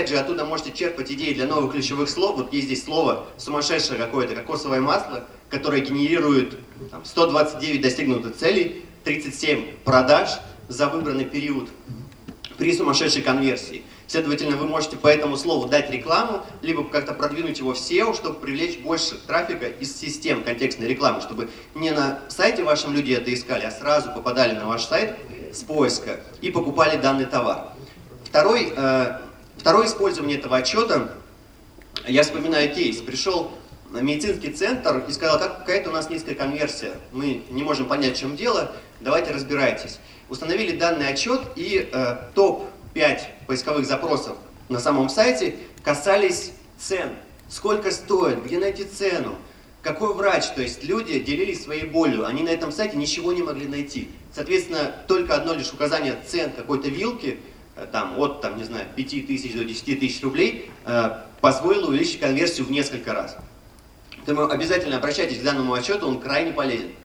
опять же, оттуда можете черпать идеи для новых ключевых слов. Вот есть здесь слово сумасшедшее какое-то, кокосовое масло, которое генерирует там, 129 достигнутых целей, 37 продаж за выбранный период при сумасшедшей конверсии. Следовательно, вы можете по этому слову дать рекламу, либо как-то продвинуть его в SEO, чтобы привлечь больше трафика из систем контекстной рекламы, чтобы не на сайте вашем люди это искали, а сразу попадали на ваш сайт с поиска и покупали данный товар. Второе использование этого отчета, я вспоминаю кейс, пришел медицинский центр и сказал, так, какая-то у нас низкая конверсия, мы не можем понять, в чем дело, давайте разбирайтесь. Установили данный отчет и топ-5 поисковых запросов на самом сайте касались цен. Сколько стоит, где найти цену, какой врач. То есть люди делились своей болью, они на этом сайте ничего не могли найти. Соответственно, только одно лишь указание цен какой-то вилки, там, от там, не знаю, 5 тысяч до 10 тысяч рублей, позволило увеличить конверсию в несколько раз. Поэтому обязательно обращайтесь к данному отчету, он крайне полезен.